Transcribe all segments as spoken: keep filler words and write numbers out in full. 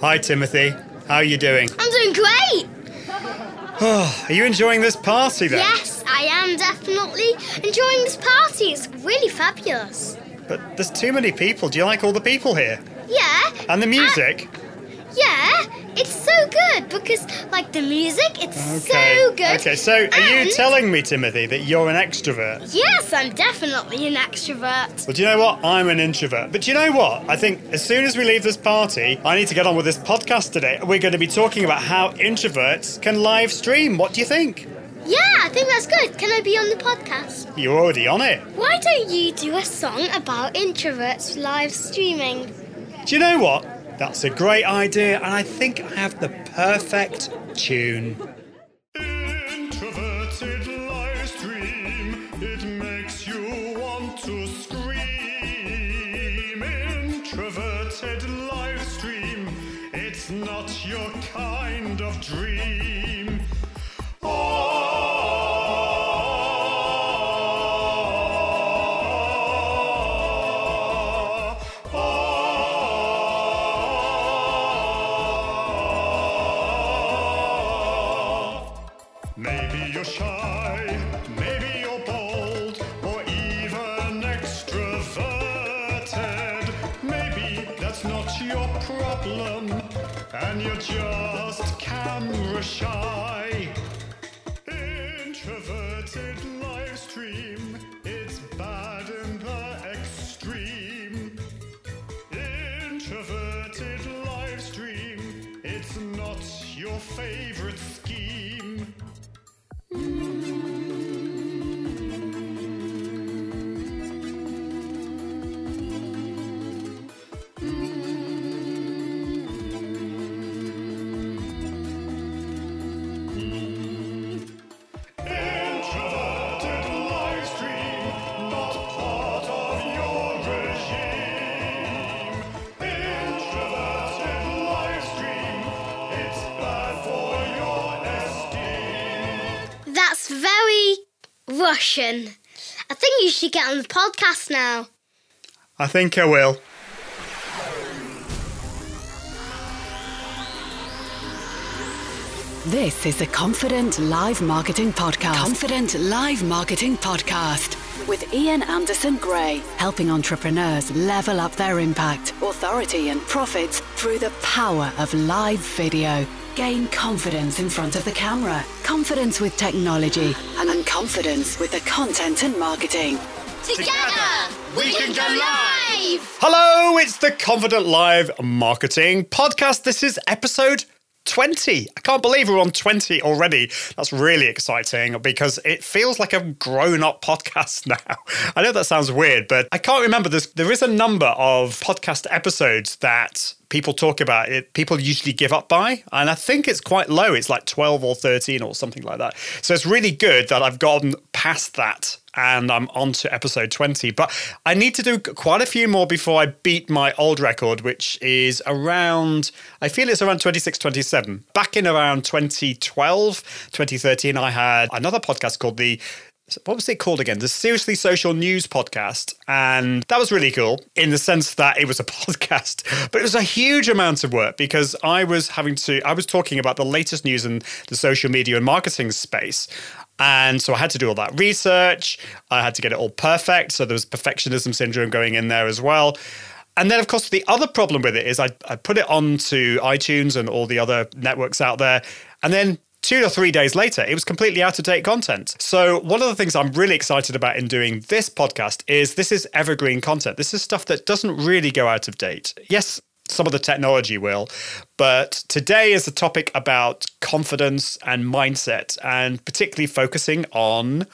Hi, Timothy. How are you doing? I'm doing great. Oh, are you enjoying this party then? Yes, I am definitely enjoying this party. It's really fabulous. But there's too many people. Do you like all the people here? Yeah. And the music? I... Yeah, it's so good because, like, the music, it's okay. so good. Okay, so and... are you telling me, Timothy, that you're an extrovert? Yes, I'm definitely an extrovert. Well, do you know what? I'm an introvert. But do you know what? I think as soon as we leave this party, I need to get on with this podcast today. We're going to be talking about how introverts can live stream. What do you think? Yeah, I think that's good. Can I be on the podcast? You're already on it. Why don't you do a song about introverts live streaming? Do you know what? That's a great idea, and I think I have the perfect tune. Introverted live stream, it makes you want to scream. Introverted live stream, it's not your kind of dream. Oh! Maybe you're shy, maybe you're bold, or even extroverted. Maybe that's not your problem, and you're just camera shy. Introverted live stream, it's bad in the extreme. Introverted live stream, it's not your favorite scheme. Russian. I think you should get on the podcast now. I think I will. This is the Confident Live Marketing Podcast. Confident Live Marketing Podcast with Ian Anderson Gray, helping entrepreneurs level up their impact, authority and profits through the power of live video. Gain confidence in front of the camera, confidence with technology, and confidence with the content and marketing. Together, we can go live! Hello, it's the Confident Live Marketing Podcast. This is episode twenty. I can't believe we're on twenty already. That's really exciting because it feels like a grown-up podcast now. I know that sounds weird, but I can't remember. There's, there is a number of podcast episodes that people talk about it, people usually give up by, and I think it's quite low. It's like twelve or thirteen or something like that. So it's really good that I've gotten past that and I'm on to episode twenty. But I need to do quite a few more before I beat my old record, which is around, I feel it's around twenty-six, twenty-seven. Back in around twenty twelve, twenty thirteen, I had another podcast called the What was it called again? The Seriously Social News Podcast. And that was really cool in the sense that it was a podcast, but it was a huge amount of work because I was having to, I was talking about the latest news in the social media and marketing space. And so I had to do all that research. I had to get it all perfect. So there was perfectionism syndrome going in there as well. And then, of course, the other problem with it is I, I put it onto iTunes and all the other networks out there. And then two or three days later, it was completely out-of-date content. So one of the things I'm really excited about in doing this podcast is this is evergreen content. This is stuff that doesn't really go out of date. Yes, some of the technology will, but today is a topic about confidence and mindset, and particularly focusing on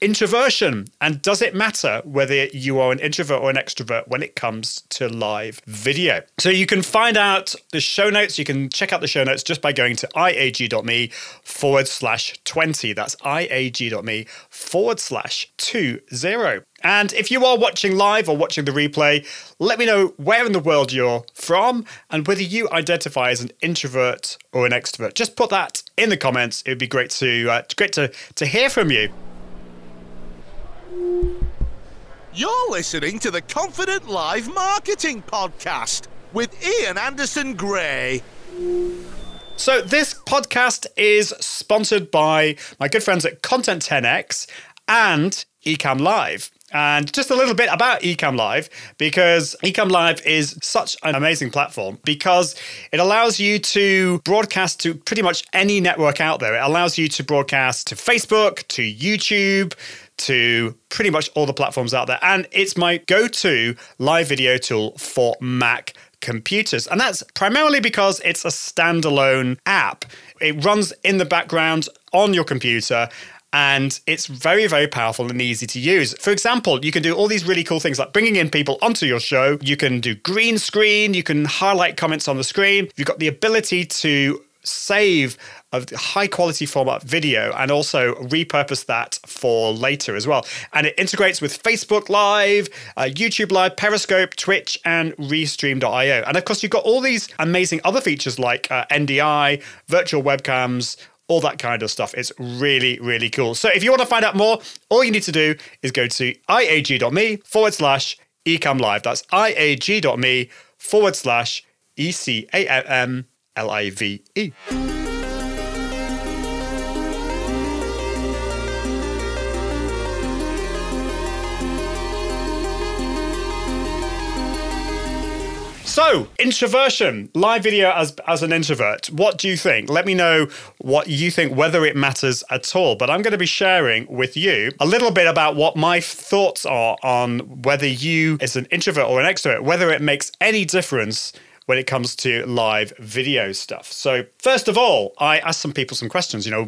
introversion. And does it matter whether you are an introvert or an extrovert when it comes to live video? So you can find out the show notes. You can check out the show notes just by going to iag.me forward slash 20. That's iag.me forward slash 20. And if you are watching live or watching the replay, let me know where in the world you're from and whether you identify as an introvert or an extrovert. Just put that in the comments. It would be great to uh, great to, to hear from you. You're listening to the Confident Live Marketing Podcast with Ian Anderson Gray. So this podcast is sponsored by my good friends at Content ten X and Ecamm Live. And just a little bit about Ecamm Live, because Ecamm Live is such an amazing platform because it allows you to broadcast to pretty much any network out there. It allows you to broadcast to Facebook, to YouTube, to pretty much all the platforms out there. And it's my go-to live video tool for Mac computers. And that's primarily because it's a standalone app. It runs in the background on your computer. And it's very, very powerful and easy to use. For example, you can do all these really cool things like bringing in people onto your show. You can do green screen. You can highlight comments on the screen. You've got the ability to save a high quality format video and also repurpose that for later as well. And it integrates with Facebook Live, uh, YouTube Live, Periscope, Twitch, and Restream dot i o. And of course, you've got all these amazing other features like uh, N D I, virtual webcams, all that kind of stuff. It's really, really cool. So if you want to find out more, all you need to do is go to iag.me forward slash Ecamm Live. That's iag.me forward slash E C A M M L I V E. So, introversion, live video as as an introvert. What do you think? Let me know what you think, whether it matters at all. But I'm going to be sharing with you a little bit about what my thoughts are on whether you, as an introvert or an extrovert, whether it makes any difference when it comes to live video stuff. So first of all, I asked some people some questions. You know,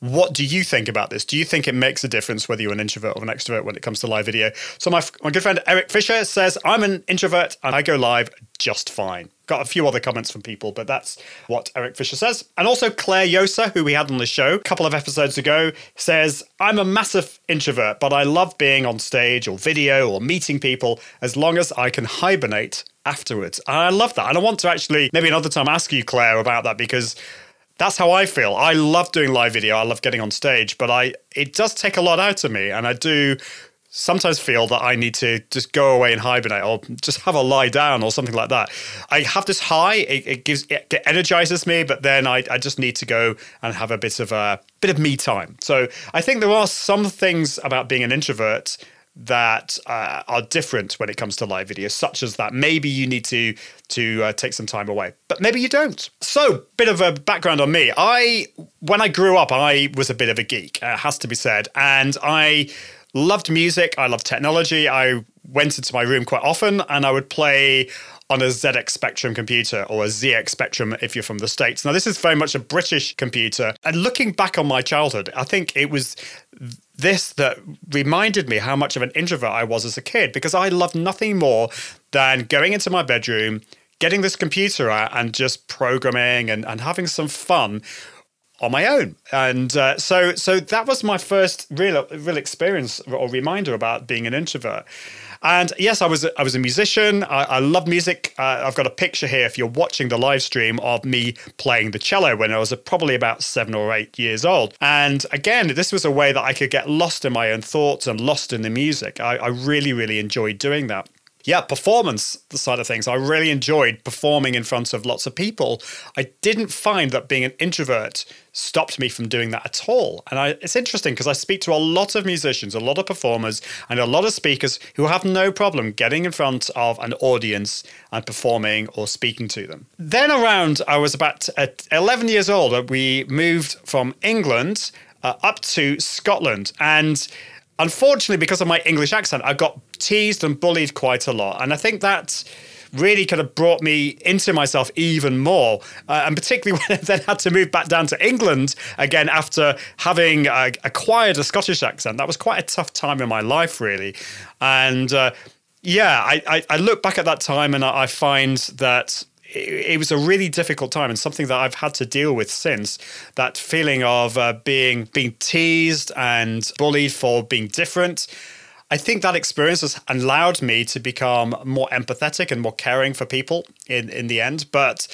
what do you think about this? Do you think it makes a difference whether you're an introvert or an extrovert when it comes to live video? So my, my good friend Eric Fisher says, I'm an introvert and I go live just fine. Got a few other comments from people, but that's what Eric Fisher says. And also Claire Josa, who we had on the show a couple of episodes ago, says, I'm a massive introvert, but I love being on stage or video or meeting people as long as I can hibernate afterwards. And I love that. And I want to actually maybe another time ask you, Claire, about that, because that's how I feel. I love doing live video. I love getting on stage, but I it does take a lot out of me. And I do sometimes feel that I need to just go away and hibernate or just have a lie down or something like that. I have this high, it, it gives, it energizes me, but then I, I just need to go and have a bit of a bit of me time. So I think there are some things about being an introvert that uh, are different when it comes to live video, such as that maybe you need to to uh, take some time away, but maybe you don't. So, bit of a background on me. I, when I grew up, I was a bit of a geek, uh, has to be said, and I loved music. I loved technology. I went into my room quite often, and I would play on a Z X Spectrum computer, or a Z X Spectrum if you're from the States. Now, this is very much a British computer. And looking back on my childhood, I think it was this that reminded me how much of an introvert I was as a kid, because I loved nothing more than going into my bedroom, getting this computer out and just programming and, and having some fun on my own. And uh, so so that was my first real real experience or reminder about being an introvert. And yes, I was a, I was a musician. I, I love music. Uh, I've got a picture here, if you're watching the live stream, of me playing the cello when I was probably about seven or eight years old. And again, this was a way that I could get lost in my own thoughts and lost in the music. I, I really, really enjoyed doing that. Yeah, performance, the side of things. I really enjoyed performing in front of lots of people. I didn't find that being an introvert stopped me from doing that at all. And I, it's interesting because I speak to a lot of musicians, a lot of performers, and a lot of speakers who have no problem getting in front of an audience and performing or speaking to them. Then around, I was about at eleven years old, we moved from England uh, up to Scotland. And unfortunately, because of my English accent, I got teased and bullied quite a lot. And I think that really kind of brought me into myself even more. Uh, and particularly when I then had to move back down to England again after having uh, acquired a Scottish accent. That was quite a tough time in my life, really. And uh, yeah, I, I, I look back at that time and I, I find that it was a really difficult time and something that I've had to deal with since. That feeling of uh, being being teased and bullied for being different. I think that experience has allowed me to become more empathetic and more caring for people in, in the end. But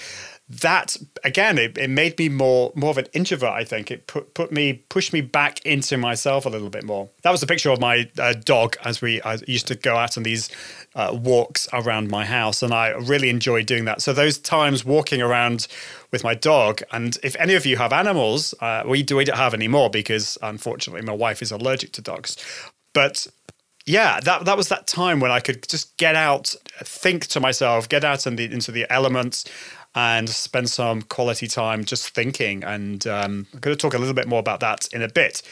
that, again, it, it made me more more of an introvert, I think. It put, put me pushed me back into myself a little bit more. That was a picture of my uh, dog as we I used to go out on these uh, walks around my house, and I really enjoy doing that. So those times walking around with my dog, and if any of you have animals, uh, we, do, we don't have any more because unfortunately my wife is allergic to dogs. But yeah, that that was that time when I could just get out, think to myself, get out in the, into the elements, and spend some quality time just thinking. And um, I'm going to talk a little bit more about that in a bit.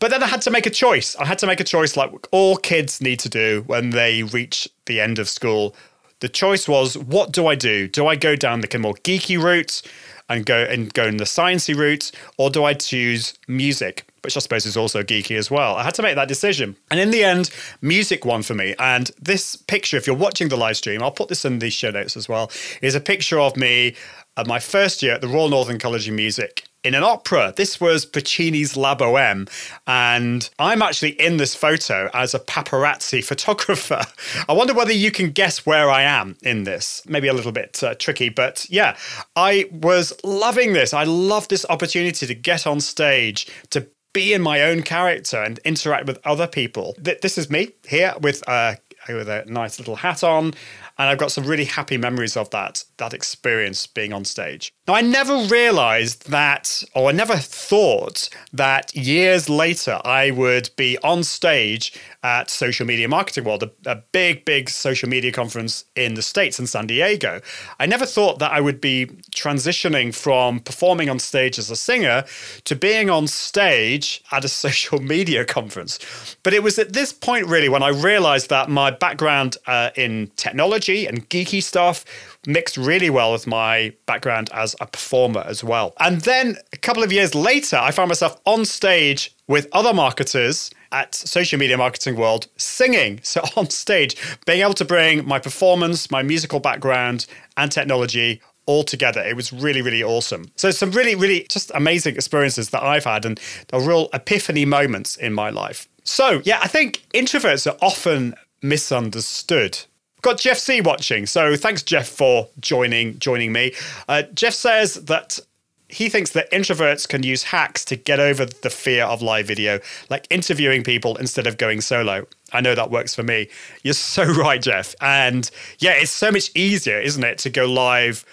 But then I had to make a choice. I had to make a choice like all kids need to do when they reach the end of school. The choice was, what do I do? Do I go down the more geeky route and go and go in the sciencey route, or do I choose music, which I suppose is also geeky as well? I had to make that decision. And in the end, music won for me. And this picture, if you're watching the live stream, I'll put this in the show notes as well, is a picture of me at my first year at the Royal Northern College of Music in an opera. This was Puccini's La Bohème. And I'm actually in this photo as a paparazzi photographer. I wonder whether you can guess where I am in this. Maybe a little bit uh, tricky, but yeah, I was loving this. I loved this opportunity to get on stage, to be in my own character and interact with other people. This is me here with a, with a nice little hat on, and I've got some really happy memories of that, that experience being on stage. Now, I never realised that, or I never thought that years later I would be on stage at Social Media Marketing World, a, a big, big social media conference in the States in San Diego. I never thought that I would be transitioning from performing on stage as a singer to being on stage at a social media conference. But it was at this point, really, when I realised that my background uh, in technology and geeky stuff mixed really well with my background as a performer as well. And then a couple of years later, I found myself on stage with other marketers at Social Media Marketing World singing. So on stage, being able to bring my performance, my musical background, and technology all together. It was really, really awesome. So some really, really just amazing experiences that I've had, and a real epiphany moments in my life. So yeah, I think introverts are often misunderstood. Got Jeff C watching, so thanks Jeff for joining joining me. Uh, Jeff says that he thinks that introverts can use hacks to get over the fear of live video, like interviewing people instead of going solo. I know that works for me. You're so right, Jeff. And yeah, it's so much easier, isn't it, to go live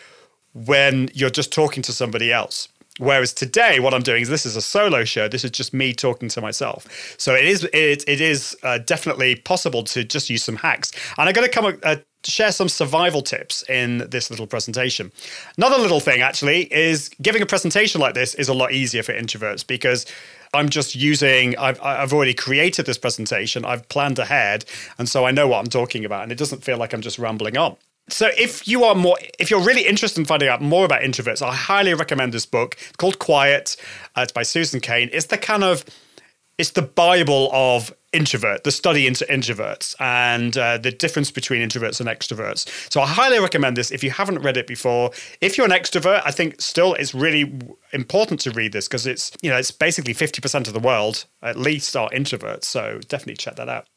when you're just talking to somebody else. Whereas today, what I'm doing is this is a solo show. This is just me talking to myself. So it is it it is uh, definitely possible to just use some hacks. And I'm going to come uh, share some survival tips in this little presentation. Another little thing, actually, is giving a presentation like this is a lot easier for introverts because I'm just using, I've, I've already created this presentation. I've planned ahead. And so I know what I'm talking about. And it doesn't feel like I'm just rambling on. So if you are more, if you're really interested in finding out more about introverts, I highly recommend this book. It's called Quiet. Uh, it's by Susan Cain. It's the kind of, it's the Bible of introvert, the study into introverts and uh, the difference between introverts and extroverts. So I highly recommend this if you haven't read it before. If you're an extrovert, I think still it's really important to read this because it's, you know, it's basically fifty percent of the world at least are introverts. So definitely check that out.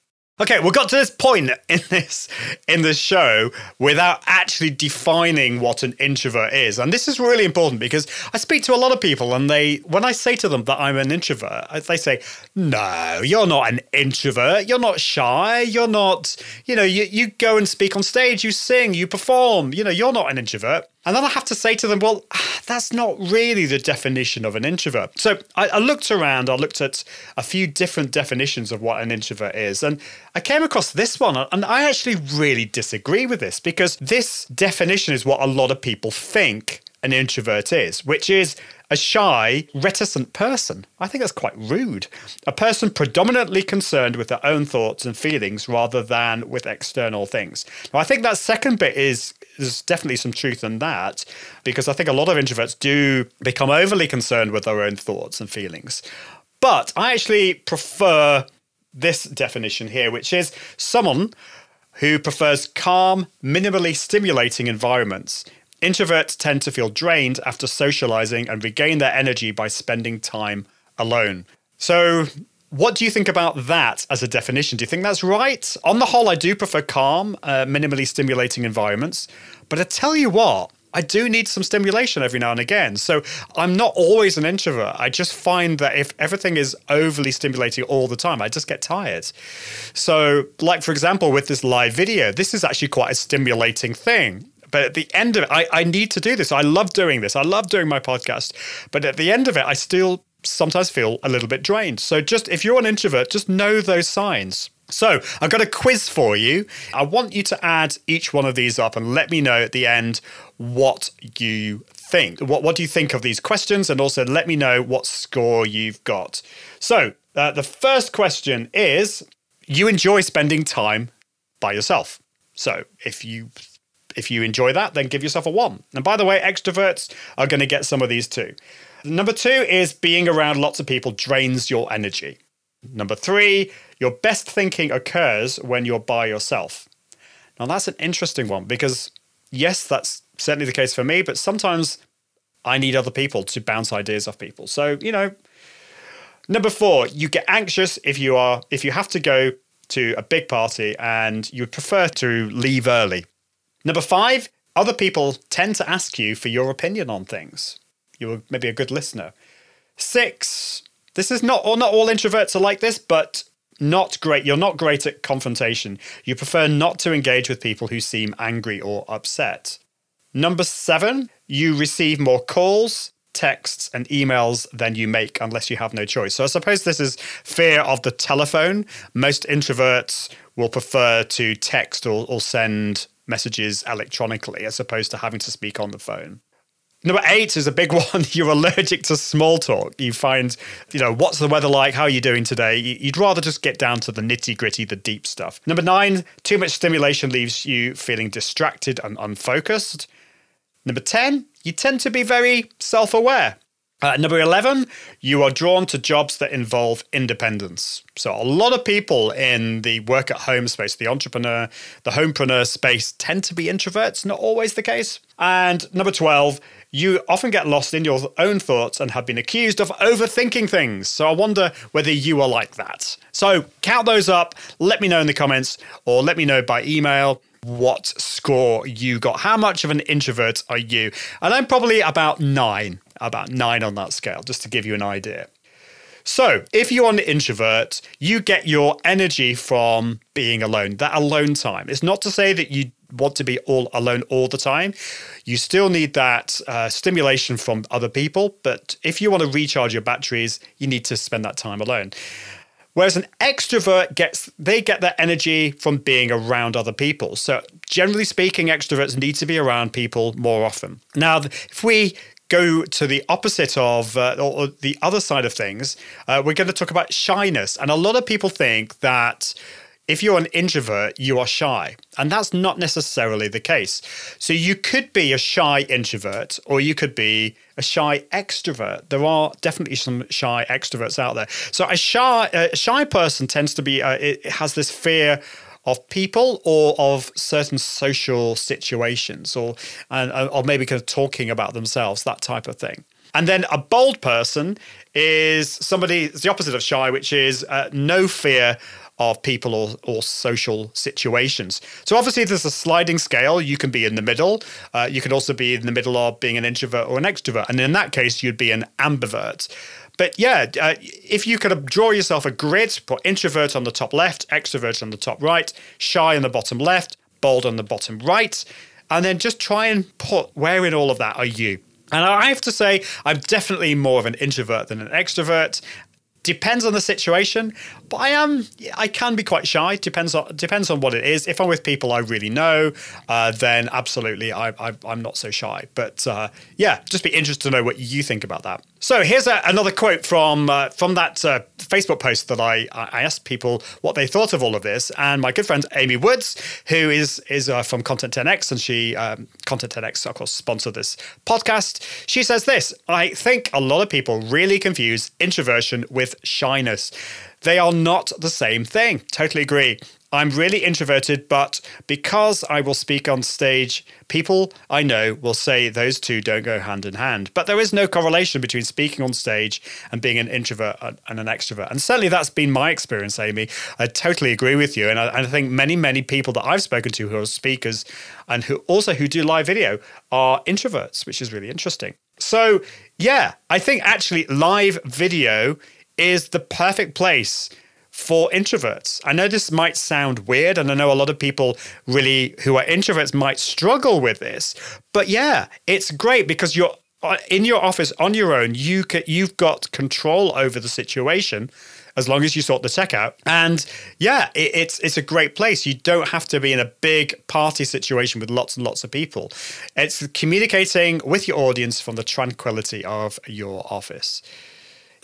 Okay, we got to this point in this in the show without actually defining what an introvert is. And this is really important because I speak to a lot of people and they, when I say to them that I'm an introvert, they say, no, you're not an introvert. You're not shy. You're not, you know, you, you go and speak on stage, you sing, you perform, you know, you're not an introvert. And then I have to say to them, well, that's not really the definition of an introvert. So I, I looked around, I looked at a few different definitions of what an introvert is. And I came across this one, and I actually really disagree with this because this definition is what a lot of people think an introvert is, which is a shy, reticent person. I think that's quite rude. A person predominantly concerned with their own thoughts and feelings rather than with external things. Now, I think that second bit is, there's definitely some truth in that because I think a lot of introverts do become overly concerned with their own thoughts and feelings. But I actually prefer this definition here, which is someone who prefers calm, minimally stimulating environments. Introverts tend to feel drained after socializing and regain their energy by spending time alone. So what do you think about that as a definition? Do you think that's right? On the whole, I do prefer calm, uh, minimally stimulating environments. But I tell you what, I do need some stimulation every now and again. So I'm not always an introvert. I just find that if everything is overly stimulating all the time, I just get tired. So like, for example, with this live video, this is actually quite a stimulating thing. But at the end of it, I, I need to do this. I love doing this. I love doing my podcast. But at the end of it, I still sometimes feel a little bit drained. So just if you're an introvert, just know those signs. So I've got a quiz for you. I want you to add each one of these up and let me know at the end what you think. What, what do you think of these questions? And also let me know what score you've got. So uh, the first question is, you enjoy spending time by yourself. So if you... If you enjoy that, then give yourself a one. And by the way, extroverts are going to get some of these too. Number two is being around lots of people drains your energy. Number three, your best thinking occurs when you're by yourself. Now, that's an interesting one because, yes, that's certainly the case for me, but sometimes I need other people to bounce ideas off people. So, you know, number four, you get anxious if you are if you have to go to a big party and you would prefer to leave early. Number five, other people tend to ask you for your opinion on things. You're maybe a good listener. Six, this is not, or not all introverts are like this, but not great. You're not great at confrontation. You prefer not to engage with people who seem angry or upset. Number seven, you receive more calls, texts and emails than you make unless you have no choice. So I suppose this is fear of the telephone. Most introverts will prefer to text or, or send messages electronically as opposed to having to speak on the phone. Number eight is a big one. You're allergic to small talk. You find, you know, what's the weather like? How are you doing today? You'd rather just get down to the nitty gritty, the deep stuff. Number nine, too much stimulation leaves you feeling distracted and unfocused. Number ten, you tend to be very self-aware. Uh, number eleven, you are drawn to jobs that involve independence. So a lot of people in the work at home space, the entrepreneur, the homepreneur space tend to be introverts, not always the case. And number twelve, you often get lost in your own thoughts and have been accused of overthinking things. So I wonder whether you are like that. So count those up. Let me know in the comments or let me know by email what score you got. How much of an introvert are you? And I'm probably about nine. About nine on that scale, just to give you an idea. So if you're an introvert, you get your energy from being alone, that alone time. It's not to say that you want to be all alone all the time. You still need that uh, stimulation from other people. But if you want to recharge your batteries, you need to spend that time alone. Whereas an extrovert gets, they get their energy from being around other people. So generally speaking, extroverts need to be around people more often. Now, if we go to the opposite of, uh, or the other side of things, uh, we're going to talk about shyness. And a lot of people think that if you're an introvert, you are shy. And that's not necessarily the case. So you could be a shy introvert, or you could be a shy extrovert. There are definitely some shy extroverts out there. So a shy, a shy person tends to be, uh, it has this fear of people or of certain social situations, or and or maybe kind of talking about themselves, that type of thing. And then a bold person is somebody, it's the opposite of shy, which is uh, no fear of people or, or social situations. So obviously there's a sliding scale. You can be in the middle. Uh, you can also be in the middle of being an introvert or an extrovert. And in that case, you'd be an ambivert. But yeah, uh, if you could draw yourself a grid, put introvert on the top left, extrovert on the top right, shy on the bottom left, bold on the bottom right, and then just try and put where in all of that are you. And I have to say, I'm definitely more of an introvert than an extrovert. Depends on the situation, but I am I can be quite shy. Depends on depends on what it is. If I'm with people I really know, uh, then absolutely I, I, I'm not so shy. But uh, yeah, just be interested to know what you think about that. So here's a, another quote from uh, from that uh, Facebook post that I I asked people what they thought of all of this, and my good friend Amy Woods, who is is uh, from Content ten X, and she um, Content ten X of course sponsored this podcast. She says this: I think a lot of people really confuse introversion with shyness. They are not the same thing. Totally agree. I'm really introverted, but because I will speak on stage, people I know will say those two don't go hand in hand. But there is no correlation between speaking on stage and being an introvert and an extrovert. And certainly that's been my experience, Amy. I totally agree with you. And I, and I think many, many people that I've spoken to who are speakers and who also who do live video are introverts, which is really interesting. So yeah, I think actually live video is the perfect place for introverts. I know this might sound weird, and I know a lot of people really who are introverts might struggle with this, but yeah, it's great because you're in your office on your own. You can, you've got control over the situation as long as you sort the tech out. And yeah, it, it's it's a great place. You don't have to be in a big party situation with lots and lots of people. It's communicating with your audience from the tranquility of your office.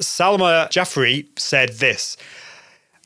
Salma Jaffrey said this: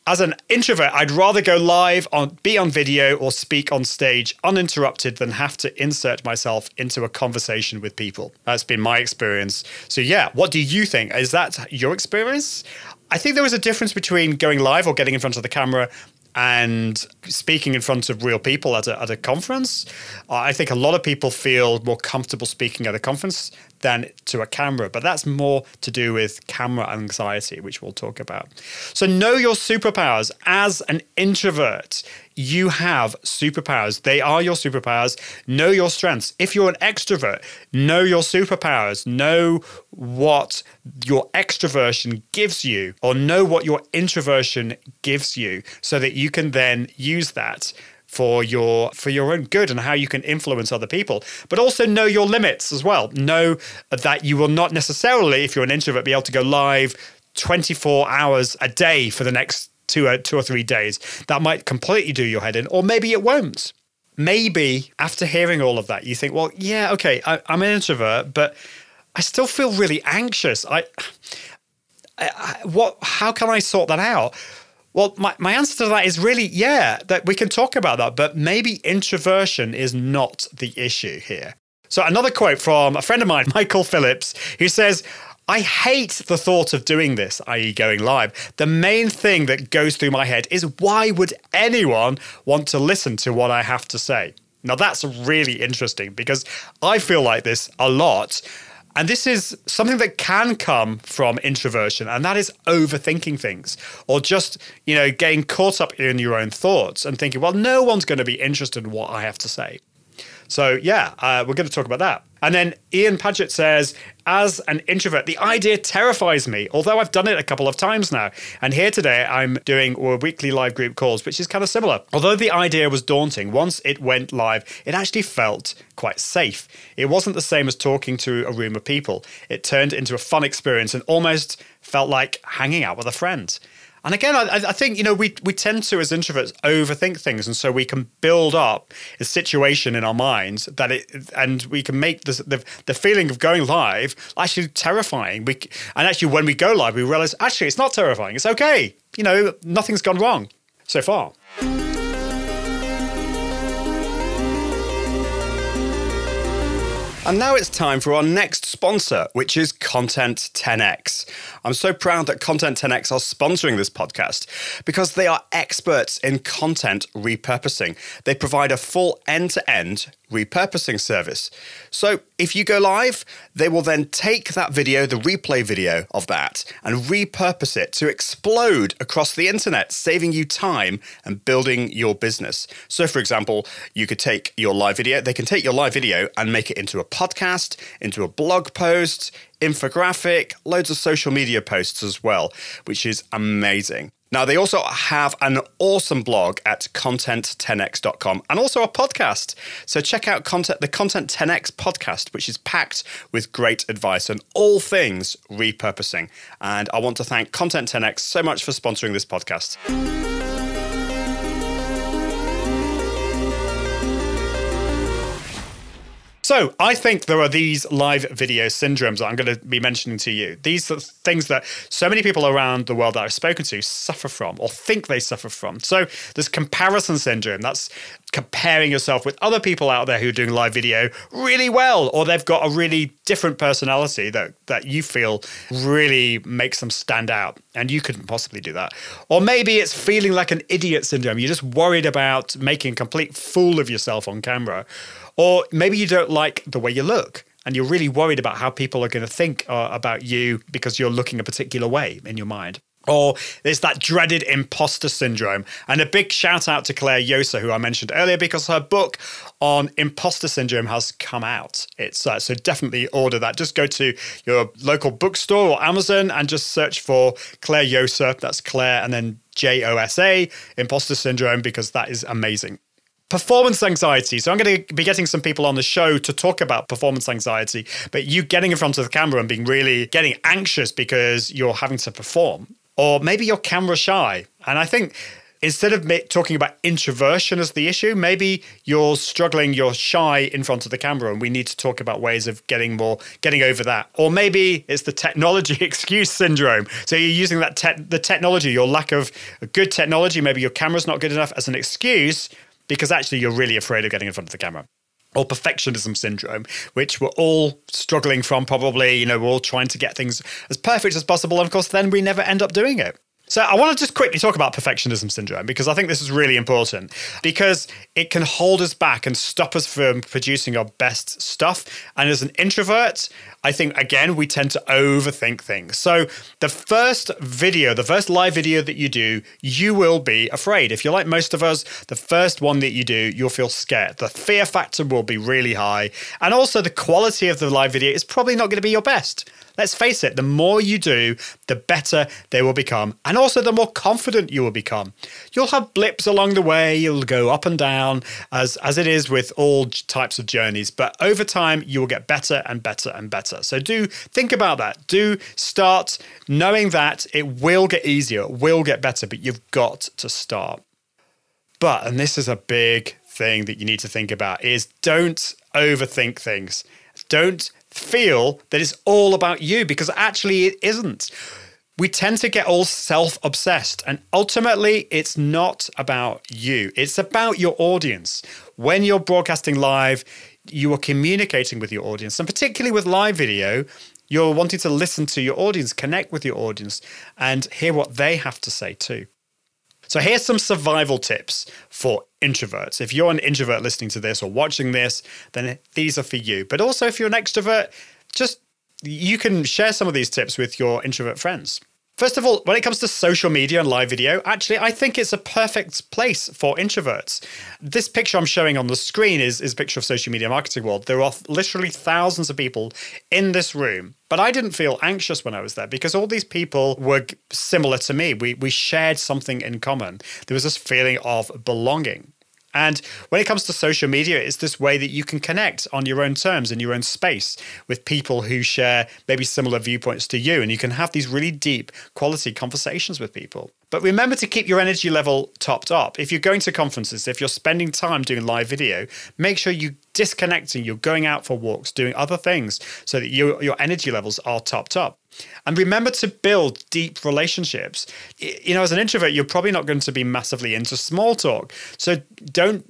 as an introvert, I'd rather go live, on, be on video or speak on stage uninterrupted than have to insert myself into a conversation with people. That's been my experience. So yeah, what do you think? Is that your experience? I think there was a difference between going live or getting in front of the camera and speaking in front of real people at a, at a conference. I think a lot of people feel more comfortable speaking at a conference than to a camera, but that's more to do with camera anxiety, which we'll talk about. So know your superpowers. As an introvert, you have superpowers. They are your superpowers. Know your strengths. If you're an extrovert, know your superpowers. Know what your extroversion gives you, or know what your introversion gives you, so that you can then use that for your for your own good and how you can influence other people. But also know your limits as well. Know that you will not necessarily, if you're an introvert, be able to go live twenty-four hours a day for the next two or, two or three days. That might completely do your head in, or maybe it won't. Maybe after hearing all of that, you think, well, yeah, okay, I, I'm an introvert, but I still feel really anxious. I, I, I what? How can I sort that out? Well, my, my answer to that is really, yeah, that we can talk about that, but maybe introversion is not the issue here. So another quote from a friend of mine, Michael Phillips, who says, I hate the thought of doing this, that is going live. The main thing that goes through my head is, why would anyone want to listen to what I have to say? Now, that's really interesting because I feel like this a lot. And this is something that can come from introversion, and that is overthinking things, or just, you know, getting caught up in your own thoughts and thinking, well, no one's going to be interested in what I have to say. So yeah, uh, we're going to talk about that. And then Ian Padgett says, as an introvert, the idea terrifies me, although I've done it a couple of times now. And here today, I'm doing a weekly live group calls, which is kind of similar. Although the idea was daunting, once it went live, it actually felt quite safe. It wasn't the same as talking to a room of people. It turned into a fun experience and almost felt like hanging out with a friend. And again, I, I think, you know, we we tend to, as introverts, overthink things. And so we can build up a situation in our minds that it, and we can make this, the the feeling of going live actually terrifying. We And actually, when we go live, we realize, actually, it's not terrifying. It's okay. You know, nothing's gone wrong so far. And now it's time for our next sponsor, which is Content ten X. I'm so proud that Content ten X are sponsoring this podcast because they are experts in content repurposing. They provide a full end-to-end repurposing service. So if you go live, they will then take that video, the replay video of that, and repurpose it to explode across the internet, saving you time and building your business. So for example, you could take your live video, they can take your live video and make it into a podcast, into a blog post, infographic, loads of social media posts as well, which is amazing. Now, they also have an awesome blog at content ten x dot com and also a podcast. So check out content, the Content ten X podcast, which is packed with great advice on all things repurposing. And I want to thank Content ten X so much for sponsoring this podcast. So I think there are these live video syndromes that I'm going to be mentioning to you. These are things that so many people around the world that I've spoken to suffer from or think they suffer from. So there's comparison syndrome. That's comparing yourself with other people out there who are doing live video really well, or they've got a really different personality that, that you feel really makes them stand out. And you couldn't possibly do that. Or maybe it's feeling like an idiot syndrome. You're just worried about making a complete fool of yourself on camera. Or maybe you don't like the way you look and you're really worried about how people are going to think uh, about you because you're looking a particular way in your mind. Or there's that dreaded imposter syndrome. And a big shout out to Claire Josa, who I mentioned earlier, because her book on imposter syndrome has come out. It's uh, so definitely order that. Just go to your local bookstore or Amazon and just search for Claire Josa. That's Claire and then J O S A, imposter syndrome, because that is amazing. Performance anxiety. So I'm going to be getting some people on the show to talk about performance anxiety, but you getting in front of the camera and being really getting anxious because you're having to perform. Or maybe you're camera shy. And I think instead of talking about introversion as the issue, maybe you're struggling, you're shy in front of the camera, and we need to talk about ways of getting more, getting over that. Or maybe it's the technology excuse syndrome. So you're using that te- the technology, your lack of good technology, maybe your camera's not good enough, as an excuse because actually you're really afraid of getting in front of the camera. Or perfectionism syndrome, which we're all struggling from probably, you know, we're all trying to get things as perfect as possible. And of course, then we never end up doing it. So I want to just quickly talk about perfectionism syndrome, because I think this is really important, because it can hold us back and stop us from producing our best stuff. And as an introvert, I think, again, we tend to overthink things. So the first video, the first live video that you do, you will be afraid. If you're like most of us, the first one that you do, you'll feel scared. The fear factor will be really high. And also the quality of the live video is probably not going to be your best. Let's face it, the more you do, the better they will become. And also the more confident you will become. You'll have blips along the way. You'll go up and down, as, as it is with all types of journeys. But over time, you will get better and better and better. So do think about that. Do start knowing that it will get easier, it will get better, but you've got to start. But, and this is a big thing that you need to think about, is don't overthink things. Don't feel that it's all about you, because actually it isn't. We tend to get all self-obsessed, and ultimately it's not about you. It's about your audience. When you're broadcasting live, you are communicating with your audience, and particularly with live video, you're wanting to listen to your audience, connect with your audience, and hear what they have to say too. So here's some survival tips for introverts. If you're an introvert listening to this or watching this, then these are for you. But also if you're an extrovert, just you can share some of these tips with your introvert friends. First of all, when it comes to social media and live video, actually, I think it's a perfect place for introverts. This picture I'm showing on the screen is, is a picture of Social Media Marketing World. There are literally thousands of people in this room. But I didn't feel anxious when I was there, because all these people were similar to me. We, we shared something in common. There was this feeling of belonging. And when it comes to social media, it's this way that you can connect on your own terms, in your own space, with people who share maybe similar viewpoints to you. And you can have these really deep quality conversations with people. But remember to keep your energy level topped up. If you're going to conferences, if you're spending time doing live video, make sure you're disconnecting, you're going out for walks, doing other things, so that you, your energy levels are topped up. And remember to build deep relationships. You know, as an introvert, you're probably not going to be massively into small talk. So don't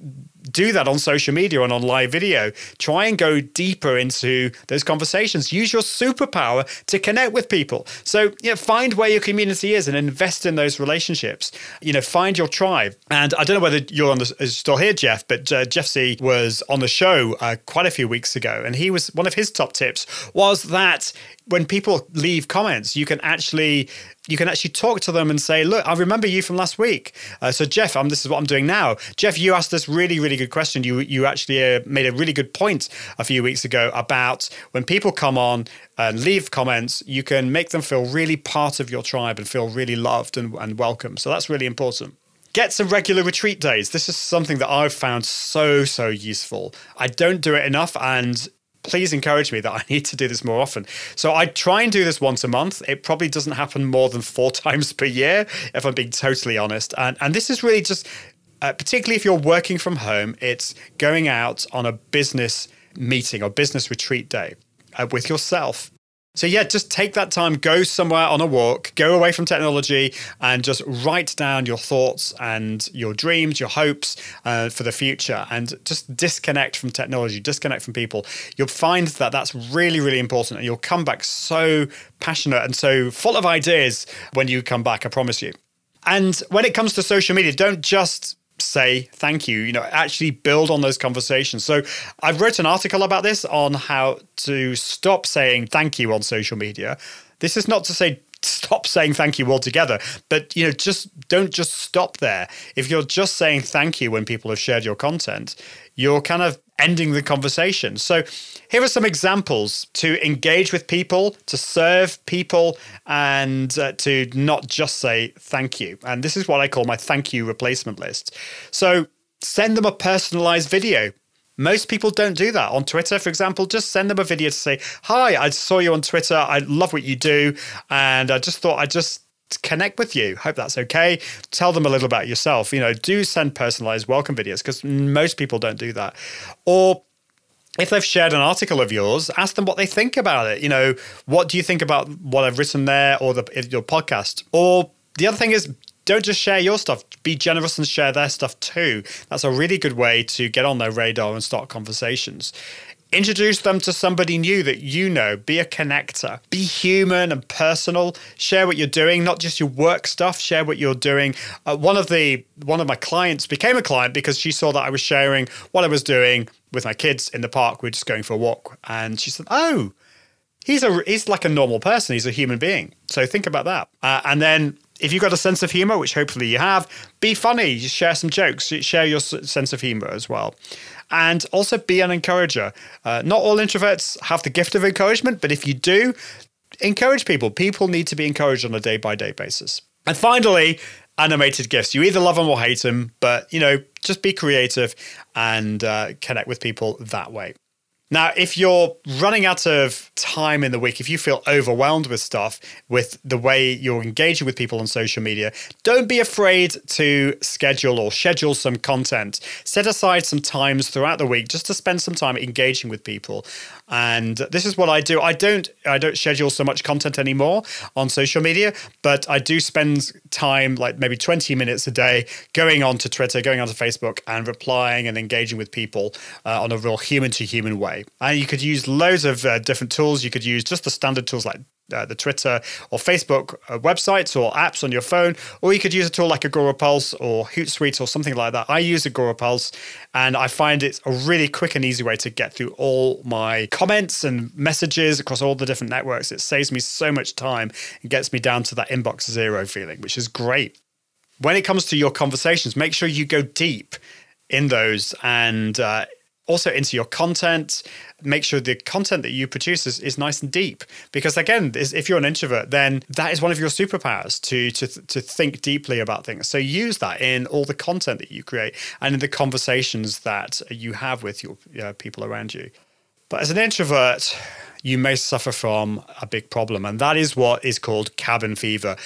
do that on social media and on live video. Try and go deeper into those conversations. Use your superpower to connect with people. So, you know, find where your community is and invest in those relationships. You know, find your tribe. And I don't know whether you're on the, still here, Jeff, but uh, Jeff C was on the show uh, quite a few weeks ago. And he was, one of his top tips was that when people leave comments, you can actually you can actually talk to them and say, look, I remember you from last week. Uh, so Jeff, I'm, this is what I'm doing now. Jeff, you asked this really, really good question. You you actually uh, made a really good point a few weeks ago about when people come on and leave comments, you can make them feel really part of your tribe and feel really loved and, and welcome. So that's really important. Get some regular retreat days. This is something that I've found so, so useful. I don't do it enough, and please encourage me that I need to do this more often. So I try and do this once a month. It probably doesn't happen more than four times per year, if I'm being totally honest. And and this is really just, uh, particularly if you're working from home, it's going out on a business meeting or business retreat day uh, with yourself. So yeah, just take that time, go somewhere on a walk, go away from technology and just write down your thoughts and your dreams, your hopes uh, for the future, and just disconnect from technology, disconnect from people. You'll find that that's really, really important, and you'll come back so passionate and so full of ideas when you come back, I promise you. And when it comes to social media, don't just say thank you, you know, actually build on those conversations. So I've wrote an article about this on how to stop saying thank you on social media. This is not to say stop saying thank you altogether, but, you know, just don't just stop there. If you're just saying thank you when people have shared your content, you're kind of ending the conversation. So here are some examples to engage with people, to serve people, and uh, to not just say thank you. And this is what I call my thank you replacement list. So send them a personalized video. Most people don't do that. On Twitter, for example, just send them a video to say, hi, I saw you on Twitter. I love what you do. And I just thought I'd just connect with you. Hope that's okay. Tell them a little about yourself. You know, do send personalized welcome videos, because most people don't do that. Or if they've shared an article of yours, ask them what they think about it. You know, what do you think about what I've written there, or the, your podcast? Or the other thing is, don't just share your stuff. Be generous and share their stuff too. That's a really good way to get on their radar and start conversations. Introduce them to somebody new that you know. Be a connector. Be human and personal. Share what you're doing, not just your work stuff. Share what you're doing. Uh, one of the one of my clients became a client because she saw that I was sharing what I was doing with my kids in the park. We were just going for a walk, and she said, "Oh, he's a he's like a normal person. He's a human being." So think about that, uh, and then. If you've got a sense of humor, which hopefully you have, be funny. You share some jokes. Share your sense of humor as well. And also be an encourager. Uh, not all introverts have the gift of encouragement, but if you do, encourage people. People need to be encouraged on a day-by-day basis. And finally, animated gifs. You either love them or hate them, but, you know, just be creative and uh, connect with people that way. Now, if you're running out of time in the week, if you feel overwhelmed with stuff, with the way you're engaging with people on social media, don't be afraid to schedule or schedule some content. Set aside some times throughout the week just to spend some time engaging with people. And this is what I do. I don't I don't schedule so much content anymore on social media, but I do spend time, like maybe twenty minutes a day, going onto Twitter, going onto Facebook, and replying and engaging with people uh, on a real human-to-human way. And you could use loads of uh, different tools. You could use just the standard tools like uh, the Twitter or Facebook uh, websites or apps on your phone, or you could use a tool like Agorapulse or Hootsuite or something like that. I use Agorapulse, and I find it's a really quick and easy way to get through all my comments and messages across all the different networks. It saves me so much time and gets me down to that inbox zero feeling, which is great. When it comes to your conversations, make sure you go deep in those, and uh, also into your content. Make sure the content that you produce is, is nice and deep. Because again, if you're an introvert, then that is one of your superpowers, to, to, to think deeply about things. So use that in all the content that you create and in the conversations that you have with your uh, people around you. But as an introvert, you may suffer from a big problem, and that is what is called cabin fever.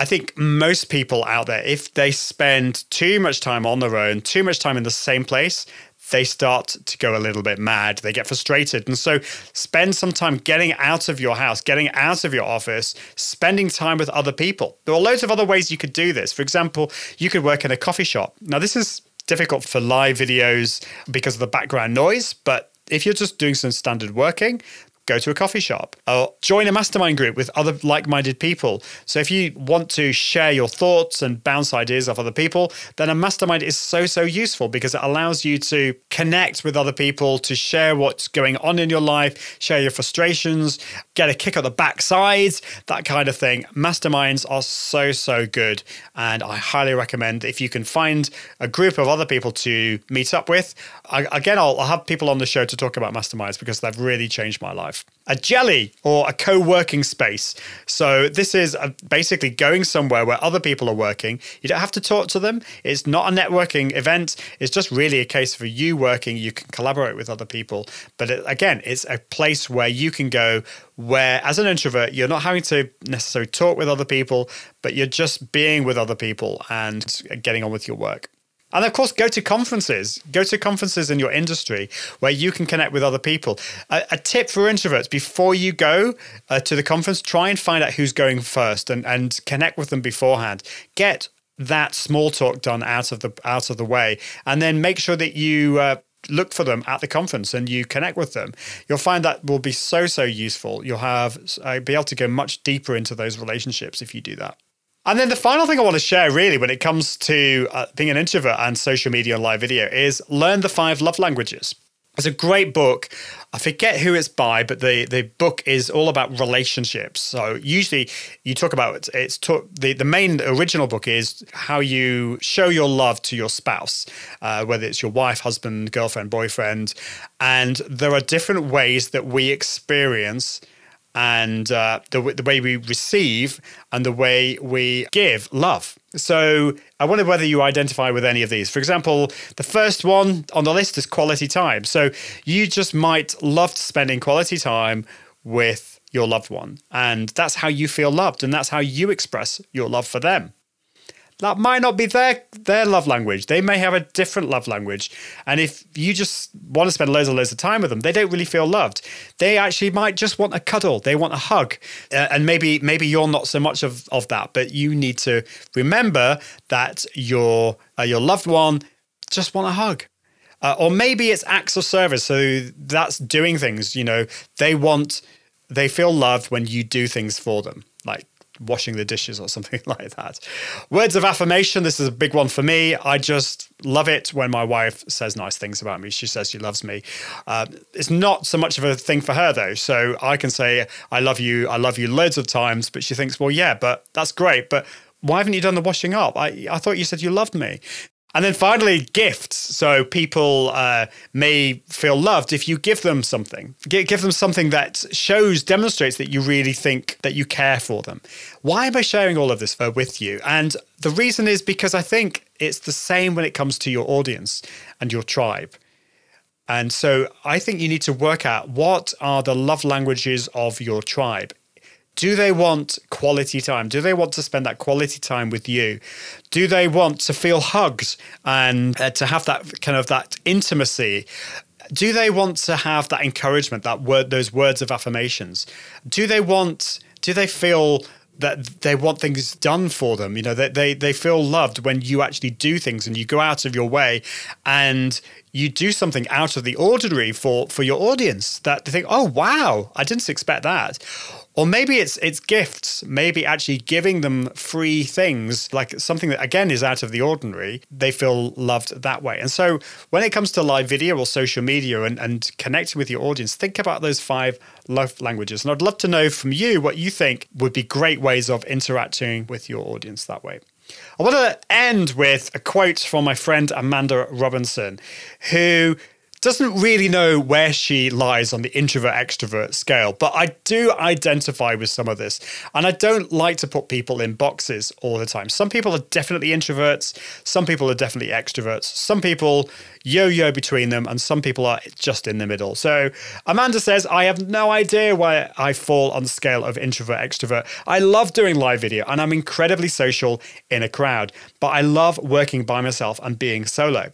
I think most people out there, if they spend too much time on their own, too much time in the same place, they start to go a little bit mad. They get frustrated. And so spend some time getting out of your house, getting out of your office, spending time with other people. There are loads of other ways you could do this. For example, you could work in a coffee shop. Now, this is difficult for live videos because of the background noise, but if you're just doing some standard working, go to a coffee shop or join a mastermind group with other like-minded people. So if you want to share your thoughts and bounce ideas off other people, then a mastermind is so, so useful because it allows you to connect with other people, to share what's going on in your life, share your frustrations, get a kick at the backside, that kind of thing. Masterminds are so, so good. And I highly recommend if you can find a group of other people to meet up with. I, again, I'll, I'll have people on the show to talk about masterminds because they've really changed my life. A jelly or a co-working space. So this is a, basically going somewhere where other people are working. You don't have to talk to them. It's not a networking event. It's just really a case for you working. You can collaborate with other people. But it, again, it's a place where you can go where as an introvert, you're not having to necessarily talk with other people, but you're just being with other people and getting on with your work. And of course, go to conferences. Go to conferences in your industry where you can connect with other people. A, a tip for introverts, before you go uh, to the conference, try and find out who's going first and, and connect with them beforehand. Get that small talk done out of the out of the way, and then make sure that you uh, look for them at the conference and you connect with them. You'll find that will be so, so useful. You'll have uh, be able to go much deeper into those relationships if you do that. And then the final thing I want to share really when it comes to uh, being an introvert and social media and live video is Learn the Five Love Languages. It's a great book. I forget who it's by, but the, the book is all about relationships. So usually you talk about, it's, it's talk, the, the main original book is how you show your love to your spouse, uh, whether it's your wife, husband, girlfriend, boyfriend. And there are different ways that we experience and uh, the, the way we receive and the way we give love. So I wonder whether you identify with any of these. For example, the first one on the list is quality time. So you just might love spending quality time with your loved one. And that's how you feel loved. And that's how you express your love for them. That might not be their their love language. They may have a different love language. And if you just want to spend loads and loads of time with them, they don't really feel loved. They actually might just want a cuddle. They want a hug. Uh, and maybe maybe you're not so much of, of that, but you need to remember that your, uh, your loved one just want a hug. Uh, or maybe it's acts of service. So that's doing things, you know, they want, they feel loved when you do things for them, like washing the dishes or something like that. Words of affirmation. This is a big one for me. I just love it when my wife says nice things about me. She says she loves me. Uh, it's not so much of a thing for her though. So I can say, I love you. I love you loads of times, but she thinks, well, yeah, but that's great. But why haven't you done the washing up? I, I thought you said you loved me. And then finally, gifts. So people uh, may feel loved if you give them something. G- give them something that shows, demonstrates that you really think that you care for them. Why am I sharing all of this uh, with you? And the reason is because I think it's the same when it comes to your audience and your tribe. And so I think you need to work out, what are the love languages of your tribe? Do they want quality time? Do they want to spend that quality time with you? Do they want to feel hugged and uh, to have that kind of that intimacy? Do they want to have that encouragement, that word, those words of affirmations? Do they want, do they feel that they want things done for them? You know, that they, they feel loved when you actually do things and you go out of your way and you do something out of the ordinary for, for your audience, that they think, oh, wow, I didn't expect that. Or maybe it's it's gifts, maybe actually giving them free things, like something that, again, is out of the ordinary. They feel loved that way. And so when it comes to live video or social media and, and connecting with your audience, think about those five love languages. And I'd love to know from you what you think would be great ways of interacting with your audience that way. I want to end with a quote from my friend Amanda Robinson, who doesn't really know where she lies on the introvert-extrovert scale, but I do identify with some of this. And I don't like to put people in boxes all the time. Some people are definitely introverts. Some people are definitely extroverts. Some people yo-yo between them, and some people are just in the middle. So Amanda says, I have no idea where I fall on the scale of introvert-extrovert. I love doing live video, and I'm incredibly social in a crowd, but I love working by myself and being solo.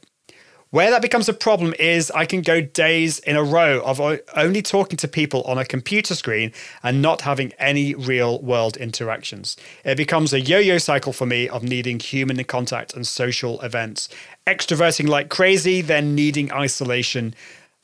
Where that becomes a problem is I can go days in a row of only talking to people on a computer screen and not having any real world interactions. It becomes a yo-yo cycle for me of needing human contact and social events, extroverting like crazy, then needing isolation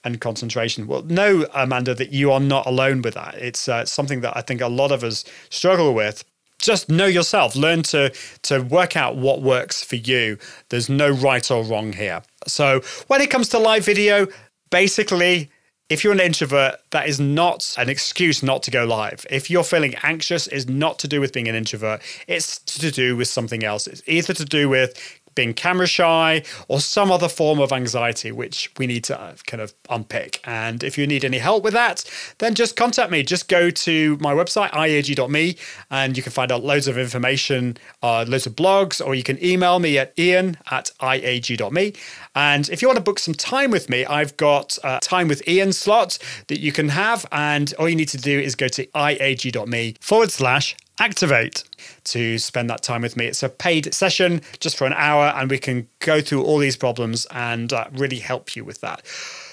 and concentration. Well, no, Amanda, that you are not alone with that. It's uh, something that I think a lot of us struggle with. Just know yourself. Learn to, to work out what works for you. There's no right or wrong here. So when it comes to live video, basically, if you're an introvert, that is not an excuse not to go live. If you're feeling anxious, it's not to do with being an introvert. It's to do with something else. It's either to do with being camera shy or some other form of anxiety, which we need to kind of unpick. And if you need any help with that, then just contact me. Just go to my website, i a g dot m e, and you can find out loads of information, uh, loads of blogs, or you can email me at ian at i a g dot m e. And if you want to book some time with me, I've got a time with Ian slot that you can have. And all you need to do is go to i a g dot m e forward slash Activate to spend that time with me. It's a paid session just for an hour, and we can go through all these problems and uh, really help you with that.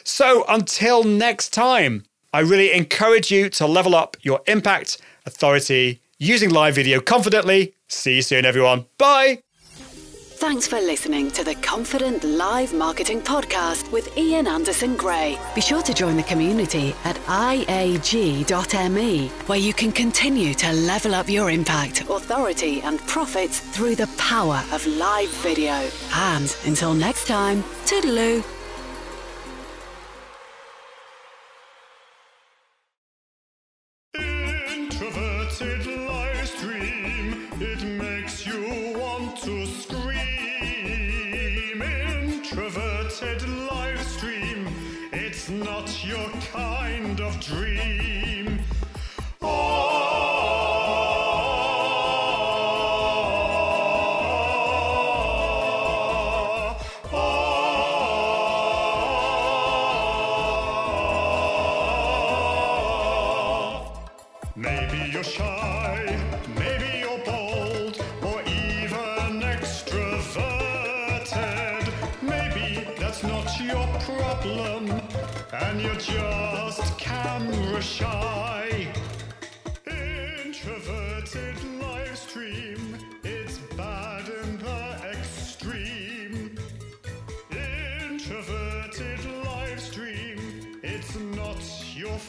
So until next time, I really encourage you to level up your impact, authority, using live video confidently. See you soon, everyone. Bye. Thanks for listening to the Confident Live Marketing Podcast with Ian Anderson Gray. Be sure to join the community at i a g dot m e, where you can continue to level up your impact, authority, and profits through the power of live video. And until next time, toodaloo.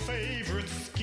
Favorite